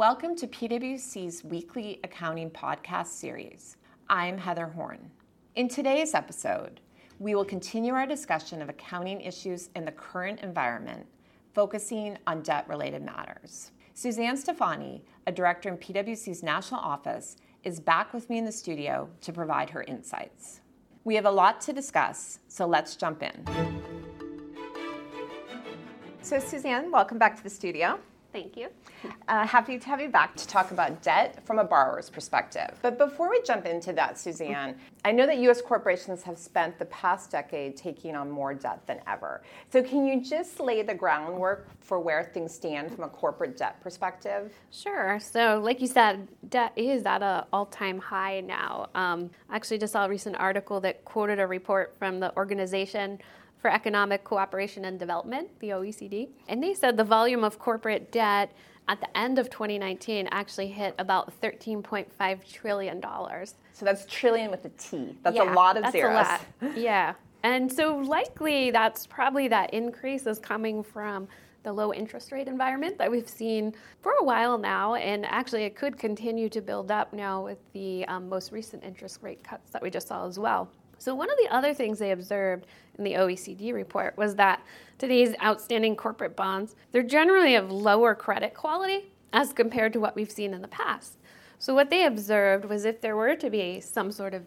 Welcome to PwC's weekly accounting podcast series. I'm Heather Horn. In today's episode, we will continue our discussion of accounting issues in the current environment, focusing on debt-related matters. Suzanne Stefani, a director in PwC's national office, is back with me in the studio to provide her insights. We have a lot to discuss, so let's jump in. So Suzanne, welcome back to the studio. Thank you. Happy to have you back to talk about debt from a borrower's perspective. But before we jump into that, Suzanne, I know that U.S. corporations have spent the past decade taking on more debt than ever. So can you just lay the groundwork for where things stand from a corporate debt perspective? Sure. So like you said, debt is at an all-time high now. I actually just saw a recent article that quoted a report from the Organization for Economic Cooperation and Development, the OECD. And they said the volume of corporate debt at the end of 2019 actually hit about $13.5 trillion. So that's trillion with a T. That's a lot of zeros. That's a lot. Yeah. And so likely that's probably that increase is coming from the low interest rate environment that we've seen for a while now. And actually it could continue to build up now with the most recent interest rate cuts that we just saw as well. So one of the other things they observed in the OECD report was that today's outstanding corporate bonds, they're generally of lower credit quality as compared to what we've seen in the past. So what they observed was if there were to be some sort of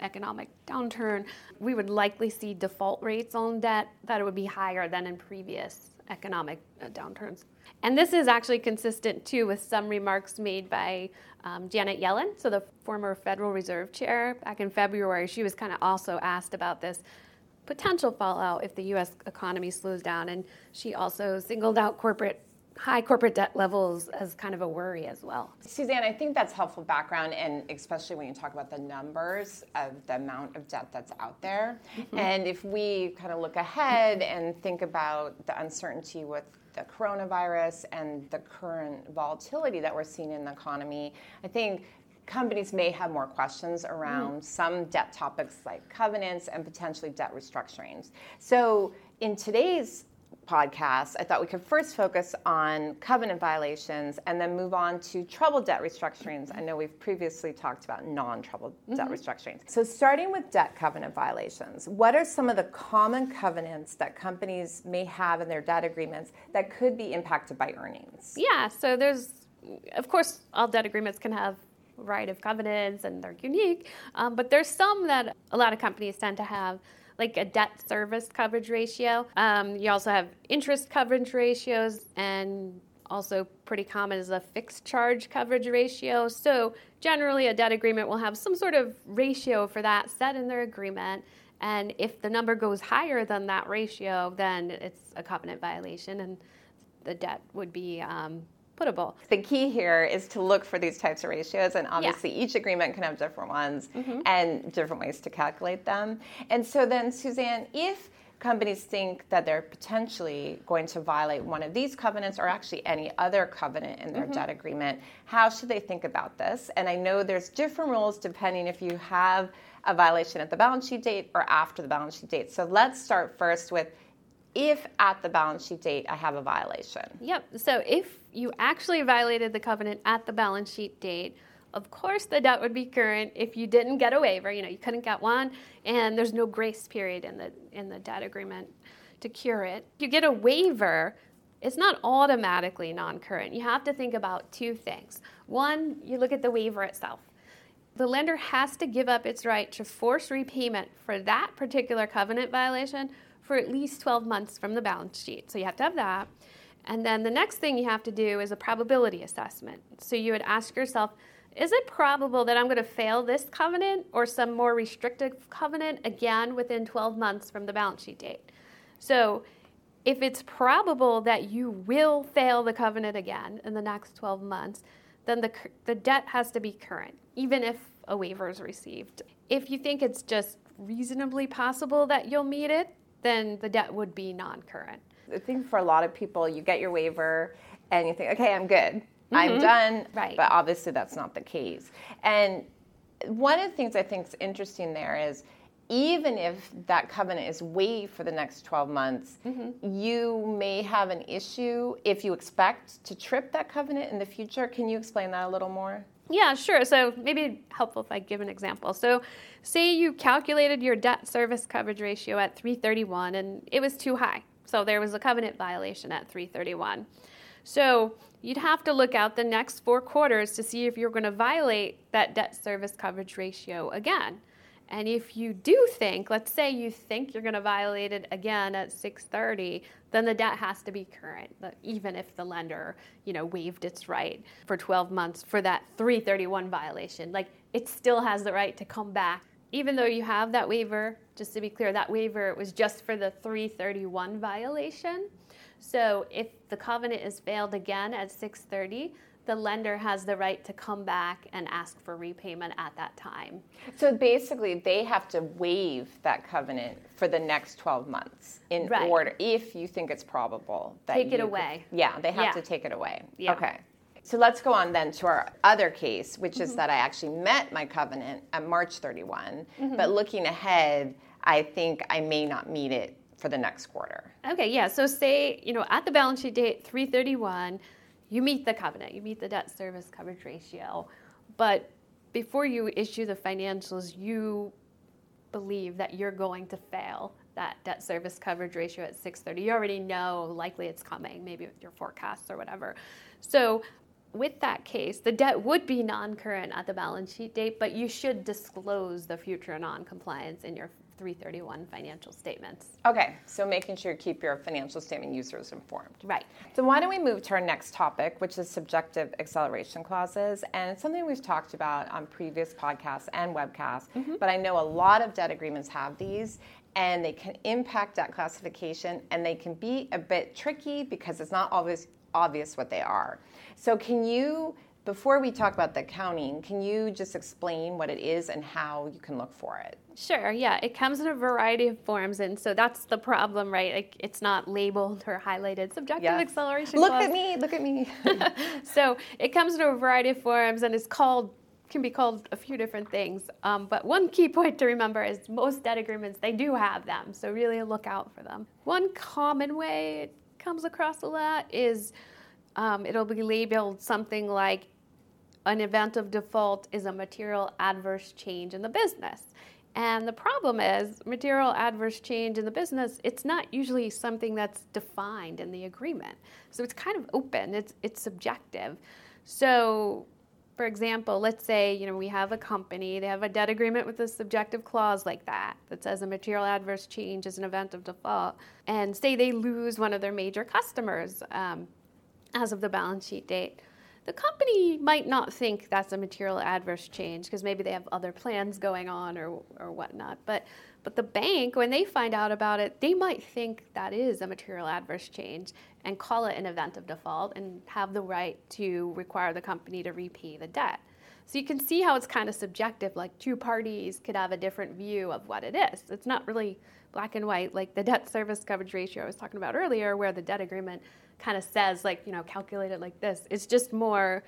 economic downturn, we would likely see default rates on debt that would be higher than in previous economic downturns. And this is actually consistent, too, with some remarks made by Janet Yellen, so the former Federal Reserve Chair. Back in February, she was kind of also asked about this potential fallout if the U.S. economy slows down, and she also singled out high corporate debt levels as kind of a worry as well. Suzanne, I think that's helpful background, and especially when you talk about the numbers of the amount of debt that's out there. Mm-hmm. And if we kind of look ahead and think about the uncertainty with the coronavirus and the current volatility that we're seeing in the economy, I think companies may have more questions around some debt topics like covenants and potentially debt restructurings. So in today's podcast, I thought we could first focus on covenant violations and then move on to troubled debt restructurings. I know we've previously talked about non-troubled debt restructurings. So starting with debt covenant violations, what are some of the common covenants that companies may have in their debt agreements that could be impacted by earnings? Yeah, so there's, of course, all debt agreements can have a variety of covenants and they're unique, but there's some that a lot of companies tend to have, like a debt service coverage ratio. You also have interest coverage ratios, and also pretty common is a fixed charge coverage ratio. So generally a debt agreement will have some sort of ratio for that set in their agreement. And if the number goes higher than that ratio, then it's a covenant violation and the debt would be putable. The key here is to look for these types of ratios, and obviously each agreement can have different ones and different ways to calculate them. And so then, Suzanne, if companies think that they're potentially going to violate one of these covenants or actually any other covenant in their debt agreement, how should they think about this? And I know there's different rules depending if you have a violation at the balance sheet date or after the balance sheet date. So let's start first with, if at the balance sheet date I have a violation. Yep. So if you actually violated the covenant at the balance sheet date, of course the debt would be current if you didn't get a waiver. You couldn't get one, and there's no grace period in the debt agreement to cure it. If you get a waiver, it's not automatically non-current. You have to think about two things. One, you look at the waiver itself. The lender has to give up its right to force repayment for that particular covenant violation for at least 12 months from the balance sheet. So you have to have that. And then the next thing you have to do is a probability assessment. So you would ask yourself, is it probable that I'm going to fail this covenant or some more restrictive covenant again within 12 months from the balance sheet date? So if it's probable that you will fail the covenant again in the next 12 months, then the debt has to be current, even if a waiver is received. If you think it's just reasonably possible that you'll meet it, then the debt would be non-current. I think for a lot of people, you get your waiver and you think, okay, I'm good. I'm done. Right. But obviously that's not the case. And one of the things I think is interesting there is even if that covenant is waived for the next 12 months, you may have an issue if you expect to trip that covenant in the future. Can you explain that a little more? Yeah, sure. So maybe it'd be helpful if I give an example. So say you calculated your debt service coverage ratio at 331 and it was too high. So there was a covenant violation at 331. So you'd have to look out the next 4 quarters to see if you're going to violate that debt service coverage ratio again. And if you do think, let's say you think you're going to violate it again at 630, then the debt has to be current, even if the lender, you know, waived its right for 12 months for that 331 violation. Like, it still has the right to come back. Even though you have that waiver, just to be clear, that waiver was just for the 331 violation. So if the covenant is failed again at 630, the lender has the right to come back and ask for repayment at that time. So basically, they have to waive that covenant for the next 12 months in order, if you think it's probable. Take it away. They have to take it away. Yeah. Okay. So let's go on then to our other case, which is that I actually met my covenant at March 31, but looking ahead, I think I may not meet it for the next quarter. Okay, yeah. So say, you know, at the balance sheet date, 331, you meet the covenant, you meet the debt service coverage ratio, but before you issue the financials, you believe that you're going to fail that debt service coverage ratio at 630. You already know likely it's coming, maybe with your forecasts or whatever. So with that case, the debt would be non-current at the balance sheet date, but you should disclose the future non-compliance in your 331 financial statements. Okay, so making sure you keep your financial statement users informed. Right. So why don't we move to our next topic, which is subjective acceleration clauses, and it's something we've talked about on previous podcasts and webcasts, but I know a lot of debt agreements have these, and they can impact debt classification, and they can be a bit tricky because it's not always obvious what they are. So can you, before we talk about the accounting, can you just explain what it is and how you can look for it? Sure, yeah. It comes in a variety of forms, and so that's the problem, right? Like, it's not labeled or highlighted. Subjective acceleration clause. Look at me. So it comes in a variety of forms, and it's can be called a few different things. But one key point to remember is most debt agreements, they do have them, so really look out for them. One common way it comes across a lot is it'll be labeled something like an event of default is a material adverse change in the business. And the problem is material adverse change in the business, it's not usually something that's defined in the agreement. So it's kind of open. It's subjective. So, for example, let's say, you know, we have a company, they have a debt agreement with a subjective clause like that says a material adverse change is an event of default. And say they lose one of their major customers as of the balance sheet date. The company might not think that's a material adverse change because maybe they have other plans going on or whatnot. But the bank, when they find out about it, they might think that is a material adverse change and call it an event of default and have the right to require the company to repay the debt. So you can see how it's kind of subjective, like two parties could have a different view of what it is. It's not really black and white, like the debt service coverage ratio I was talking about earlier, where the debt agreement kind of says, like, you know, calculate it like this. It's just more,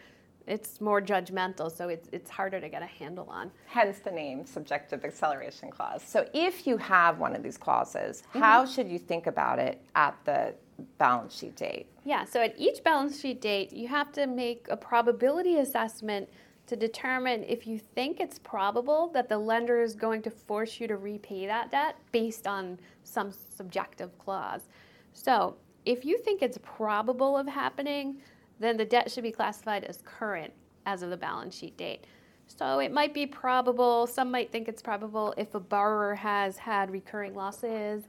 it's more judgmental, so it's harder to get a handle on. Hence the name, subjective acceleration clause. So if you have one of these clauses, how should you think about it at the balance sheet date? Yeah, so at each balance sheet date, you have to make a probability assessment to determine if you think it's probable that the lender is going to force you to repay that debt based on some subjective clause. So if you think it's probable of happening, then the debt should be classified as current as of the balance sheet date. So it might be probable, some might think it's probable if a borrower has had recurring losses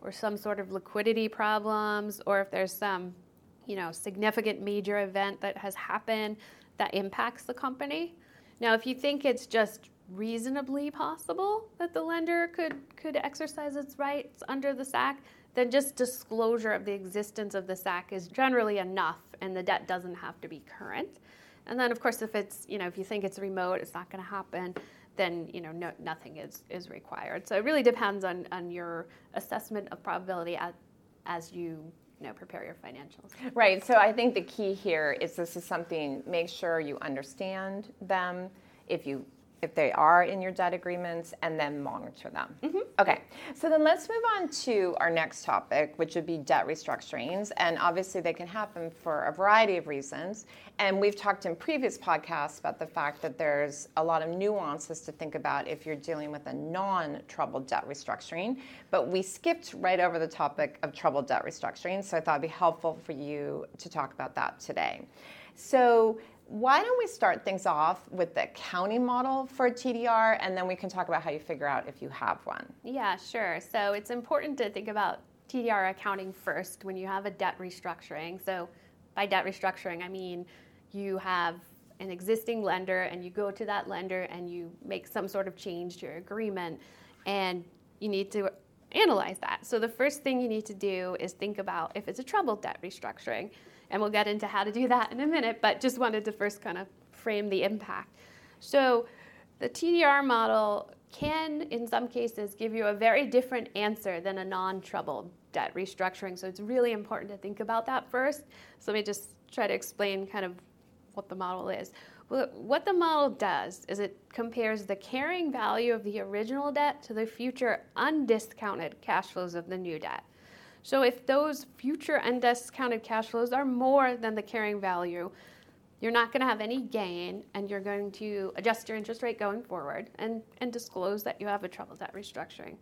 or some sort of liquidity problems, or if there's some, you know, significant major event that has happened that impacts the company. Now, if you think it's just reasonably possible that the lender could exercise its rights under the SAC, then just disclosure of the existence of the SAC is generally enough, and the debt doesn't have to be current. And then, of course, if it's, you know, if you think it's remote, it's not going to happen, then, you know, nothing is required. So it really depends on your assessment of probability as you prepare your financials. Right. So I think the key here is this is something, make sure you understand them. If you if they are in your debt agreements, and then monitor them. Mm-hmm. Okay, so then let's move on to our next topic, which would be debt restructurings. And obviously they can happen for a variety of reasons. And we've talked in previous podcasts about the fact that there's a lot of nuances to think about if you're dealing with a non-troubled debt restructuring. But we skipped right over the topic of troubled debt restructuring, so I thought it'd be helpful for you to talk about that today. So why don't we start things off with the accounting model for a TDR, and then we can talk about how you figure out if you have one. Yeah, sure. So it's important to think about TDR accounting first when you have a debt restructuring. So by debt restructuring, I mean you have an existing lender, and you go to that lender, and you make some sort of change to your agreement, and you need to analyze that. So the first thing you need to do is think about if it's a troubled debt restructuring. And we'll get into how to do that in a minute, but just wanted to first kind of frame the impact. So the TDR model can, in some cases, give you a very different answer than a non-troubled debt restructuring. So it's really important to think about that first. So let me just try to explain kind of what the model is. Well, what the model does is it compares the carrying value of the original debt to the future undiscounted cash flows of the new debt. So if those future undiscounted cash flows are more than the carrying value, you're not going to have any gain, and you're going to adjust your interest rate going forward and disclose that you have a troubled debt restructuring.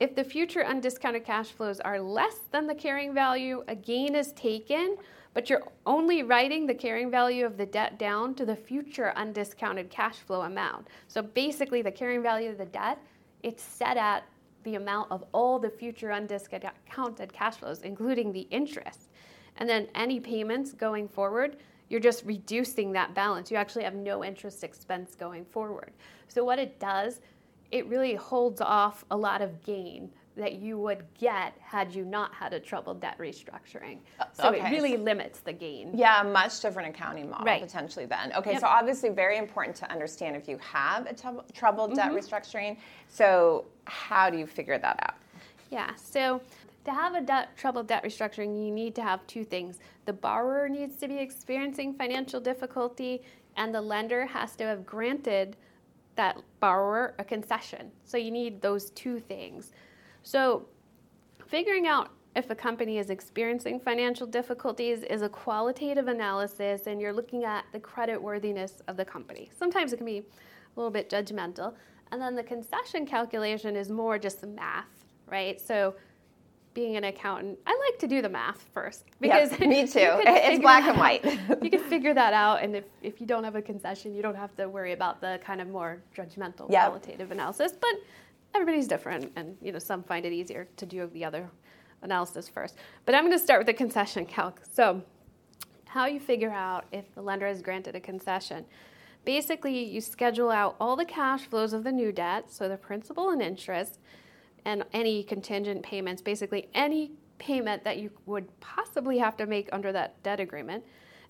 If the future undiscounted cash flows are less than the carrying value, a gain is taken, but you're only writing the carrying value of the debt down to the future undiscounted cash flow amount. So basically, the carrying value of the debt, it's set at the amount of all the future undiscounted cash flows, including the interest. And then any payments going forward, you're just reducing that balance. You actually have no interest expense going forward. So what it does, it really holds off a lot of gain that you would get had you not had a troubled debt restructuring. So okay. It really limits the gain. Yeah, a much different accounting model, right, potentially then. Okay, yep. So obviously very important to understand if you have a troubled debt restructuring. So how do you figure that out? Yeah, so to have a troubled debt restructuring, you need to have two things. The borrower needs to be experiencing financial difficulty, and the lender has to have granted that borrower a concession. So you need those two things. So figuring out if a company is experiencing financial difficulties is a qualitative analysis, and you're looking at the creditworthiness of the company. Sometimes it can be a little bit judgmental. And then the concession calculation is more just the math, right? So being an accountant, I like to do the math first. Because yes, me too. It's black and white. You can figure that out. And if you don't have a concession, you don't have to worry about the kind of more judgmental qualitative analysis. But everybody's different, and some find it easier to do the other analysis first. But I'm going to start with the concession calc. So how you figure out if the lender has granted a concession. Basically, you schedule out all the cash flows of the new debt, so the principal and interest, and any contingent payments, basically any payment that you would possibly have to make under that debt agreement,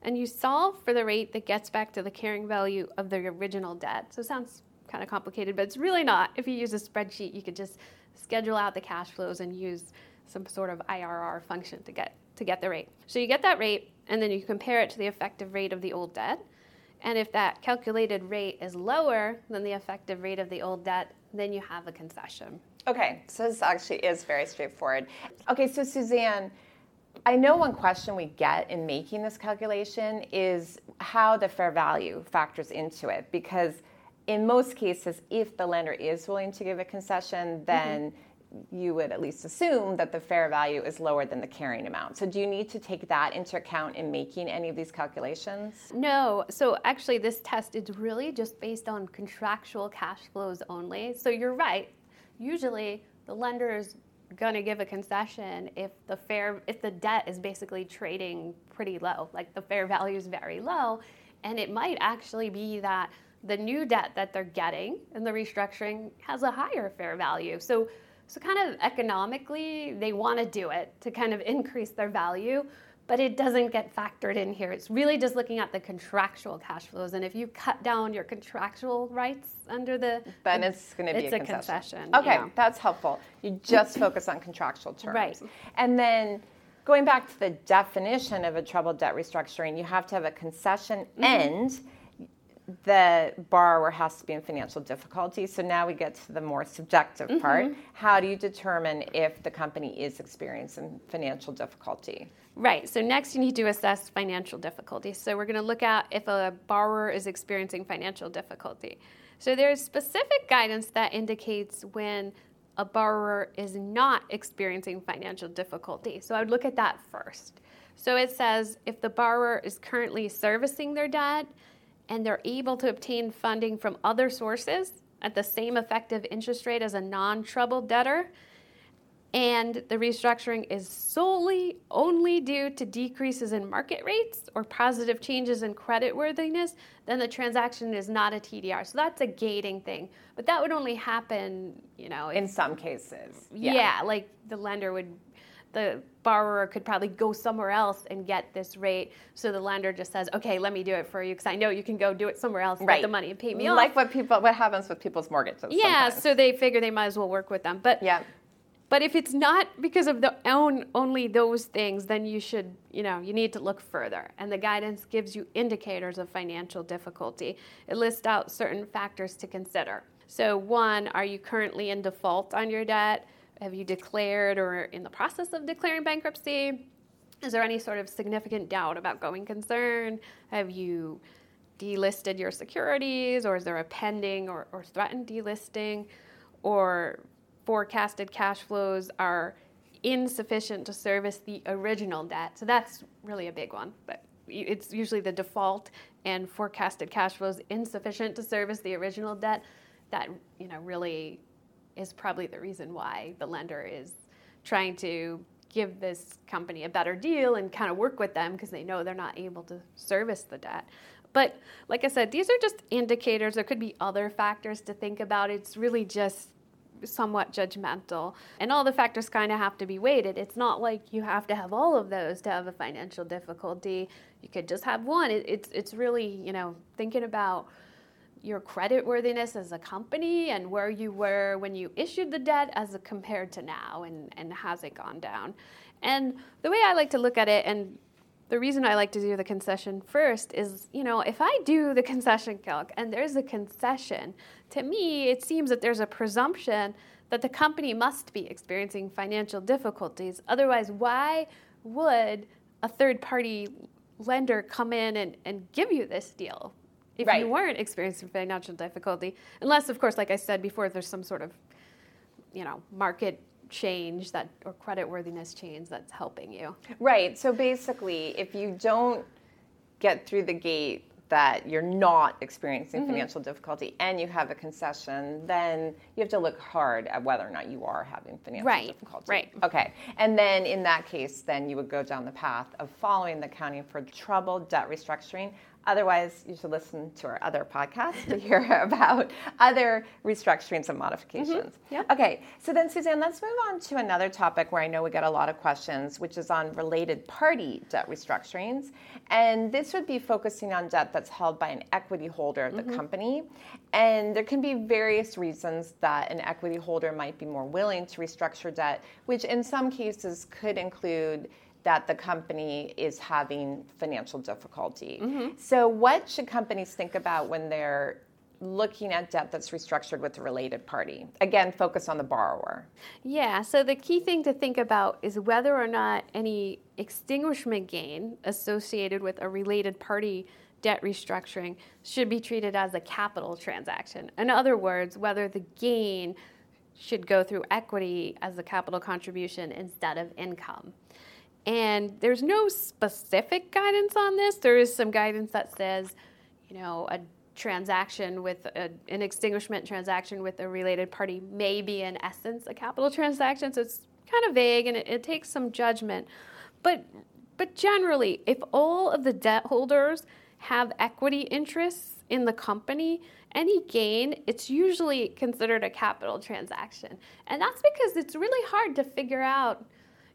and you solve for the rate that gets back to the carrying value of the original debt. So it sounds kind of complicated, but it's really not. If you use a spreadsheet, you could just schedule out the cash flows and use some sort of IRR function to get the rate. So you get that rate, and then you compare it to the effective rate of the old debt. And if that calculated rate is lower than the effective rate of the old debt, then you have a concession. Okay, so this actually is very straightforward. Okay, so Suzanne, I know one question we get in making this calculation is how the fair value factors into it, because in most cases, if the lender is willing to give a concession, then you would at least assume that the fair value is lower than the carrying amount. So do you need to take that into account in making any of these calculations? No. So actually, this test is really just based on contractual cash flows only. So you're right. Usually, the lender is going to give a concession if the debt is basically trading pretty low, like the fair value is very low, and it might actually be that the new debt that they're getting and the restructuring has a higher fair value. So kind of economically, they want to do it to kind of increase their value, but it doesn't get factored in here. It's really just looking at the contractual cash flows. And if you cut down your contractual rights under then it's going to be a concession. Okay, That's helpful. You just focus on contractual terms. Right. And then going back to the definition of a troubled debt restructuring, you have to have a concession and the borrower has to be in financial difficulty. So now we get to the more subjective part. How do you determine if the company is experiencing financial difficulty? Right. So next you need to assess financial difficulty. So we're going to look at if a borrower is experiencing financial difficulty. So there's specific guidance that indicates when a borrower is not experiencing financial difficulty. So I would look at that first. So it says if the borrower is currently servicing their debt and they're able to obtain funding from other sources at the same effective interest rate as a non-troubled debtor, and the restructuring is solely only due to decreases in market rates or positive changes in creditworthiness, then the transaction is not a TDR. So that's a gating thing. But that would only happen, you know, in some cases. Yeah, like the borrower could probably go somewhere else and get this rate. So the lender just says, okay, let me do it for you because I know you can go do it somewhere else, right, get the money and pay me off. Like what happens with people's mortgages. Yeah, sometimes. So they figure they might as well work with them. But but if it's not because of only those things, then you should, you need to look further. And the guidance gives you indicators of financial difficulty. It lists out certain factors to consider. So one, are you currently in default on your debt? Have you declared or in the process of declaring bankruptcy? Is there any sort of significant doubt about going concern? Have you delisted your securities, or is there a pending or threatened delisting? Or forecasted cash flows are insufficient to service the original debt. So that's really a big one, but it's usually the default and forecasted cash flows insufficient to service the original debt that, really is probably the reason why the lender is trying to give this company a better deal and kind of work with them because they know they're not able to service the debt. But like I said, these are just indicators. There could be other factors to think about. It's really just somewhat judgmental. And all the factors kind of have to be weighted. It's not like you have to have all of those to have a financial difficulty. You could just have one. It's really, thinking about your creditworthiness as a company and where you were when you issued the debt as compared to now, and has it gone down. And the way I like to look at it, and the reason I like to do the concession first is, if I do the concession calc and there's a concession, to me it seems that there's a presumption that the company must be experiencing financial difficulties. Otherwise, why would a third-party lender come in and give you this deal? If right. you weren't experiencing financial difficulty, unless, of course, like I said before, there's some sort of, market change that or creditworthiness change that's helping you. Right. So basically, if you don't get through the gate that you're not experiencing financial difficulty and you have a concession, then you have to look hard at whether or not you are having financial difficulty. Right. Okay. And then in that case, then you would go down the path of following the accounting for troubled debt restructuring. Otherwise, you should listen to our other podcast to hear about other restructurings and modifications. Yep. Okay, so then, Suzanne, let's move on to another topic where I know we get a lot of questions, which is on related party debt restructurings. And this would be focusing on debt that's held by an equity holder of the company. And there can be various reasons that an equity holder might be more willing to restructure debt, which in some cases could include that the company is having financial difficulty. So what should companies think about when they're looking at debt that's restructured with a related party? Again, focus on the borrower. Yeah, so the key thing to think about is whether or not any extinguishment gain associated with a related party debt restructuring should be treated as a capital transaction. In other words, whether the gain should go through equity as a capital contribution instead of income. And there's no specific guidance on this. There is some guidance that says, a transaction with an extinguishment transaction with a related party may be in essence a capital transaction. So it's kind of vague and it takes some judgment. But generally, if all of the debt holders have equity interests in the company, any gain, it's usually considered a capital transaction. And that's because it's really hard to figure out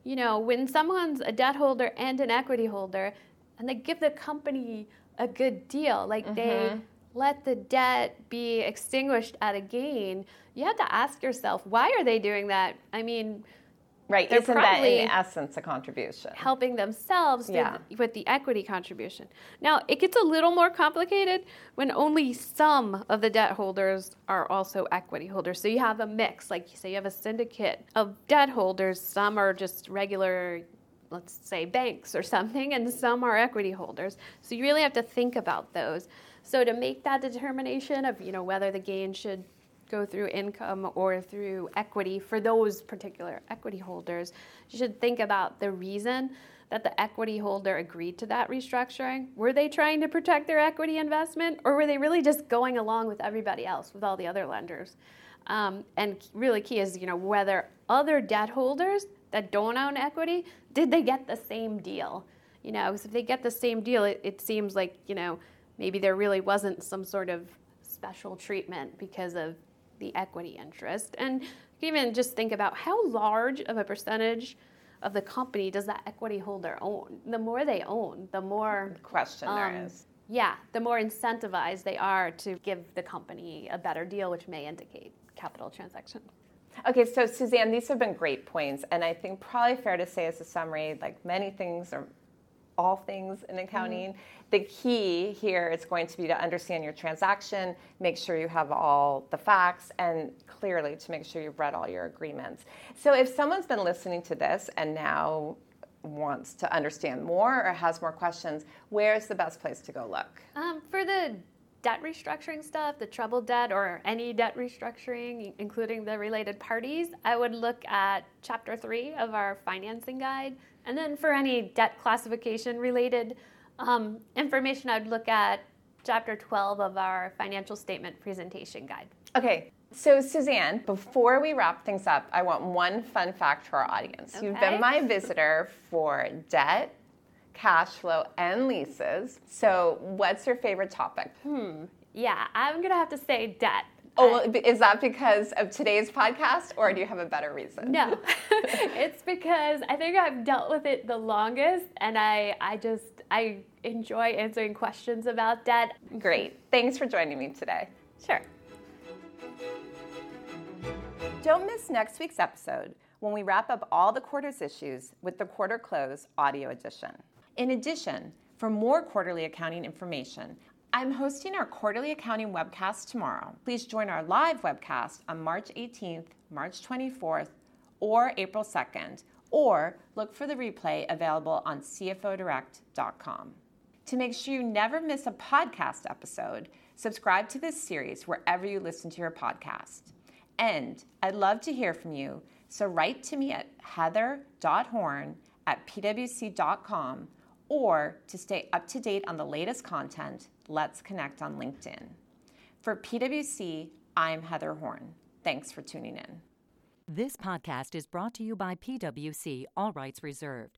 when someone's a debt holder and an equity holder, and they give the company a good deal, like they let the debt be extinguished at a gain, you have to ask yourself, why are they doing that? I mean, Right, they're isn't that in essence a contribution? Helping themselves with the equity contribution. Now, it gets a little more complicated when only some of the debt holders are also equity holders. So you have a mix, like you say, you have a syndicate of debt holders. Some are just regular, let's say, banks or something, and some are equity holders. So you really have to think about those. So to make that determination of, you know, whether the gain should go through income or through equity for those particular equity holders, you should think about the reason that the equity holder agreed to that restructuring. Were they trying to protect their equity investment, or were they really just going along with everybody else, with all the other lenders? And really key is, you know, whether other debt holders that don't own equity, did they get the same deal? You know, because if they get the same deal, it seems like, you know, maybe there really wasn't some sort of special treatment because of the equity interest. And you can even just think about how large of a percentage of the company does that equity holder own. The more they own, the more question there is. Yeah, the more incentivized they are to give the company a better deal, which may indicate capital transaction. Okay, so Suzanne, these have been great points, and I think probably fair to say as a summary, like many things are all things in accounting. Mm-hmm. The key here is going to be to understand your transaction, make sure you have all the facts, and clearly to make sure you've read all your agreements. So if someone's been listening to this and now wants to understand more or has more questions, where's the best place to go look? For the debt restructuring stuff, the troubled debt or any debt restructuring, including the related parties, I would look at Chapter 3 of our financing guide. And then for any debt classification related information, I'd look at Chapter 12 of our financial statement presentation guide. Okay. So Suzanne, before we wrap things up, I want one fun fact for our audience. Okay. You've been my visitor for debt, cash flow, and leases. So what's your favorite topic? Yeah, I'm going to have to say debt. Oh, is that because of today's podcast, or do you have a better reason? No, it's because I think I've dealt with it the longest, and I enjoy answering questions about debt. Great. Thanks for joining me today. Sure. Don't miss next week's episode when we wrap up all the quarter's issues with the Quarter Close audio edition. In addition, for more quarterly accounting information, I'm hosting our quarterly accounting webcast tomorrow. Please join our live webcast on March 18th, March 24th, or April 2nd, or look for the replay available on CFODirect.com. To make sure you never miss a podcast episode, subscribe to this series wherever you listen to your podcast. And I'd love to hear from you, so write to me at heather.horn@pwc.com, or to stay up to date on the latest content, let's connect on LinkedIn. For PwC, I'm Heather Horn. Thanks for tuning in. This podcast is brought to you by PwC, all rights reserved.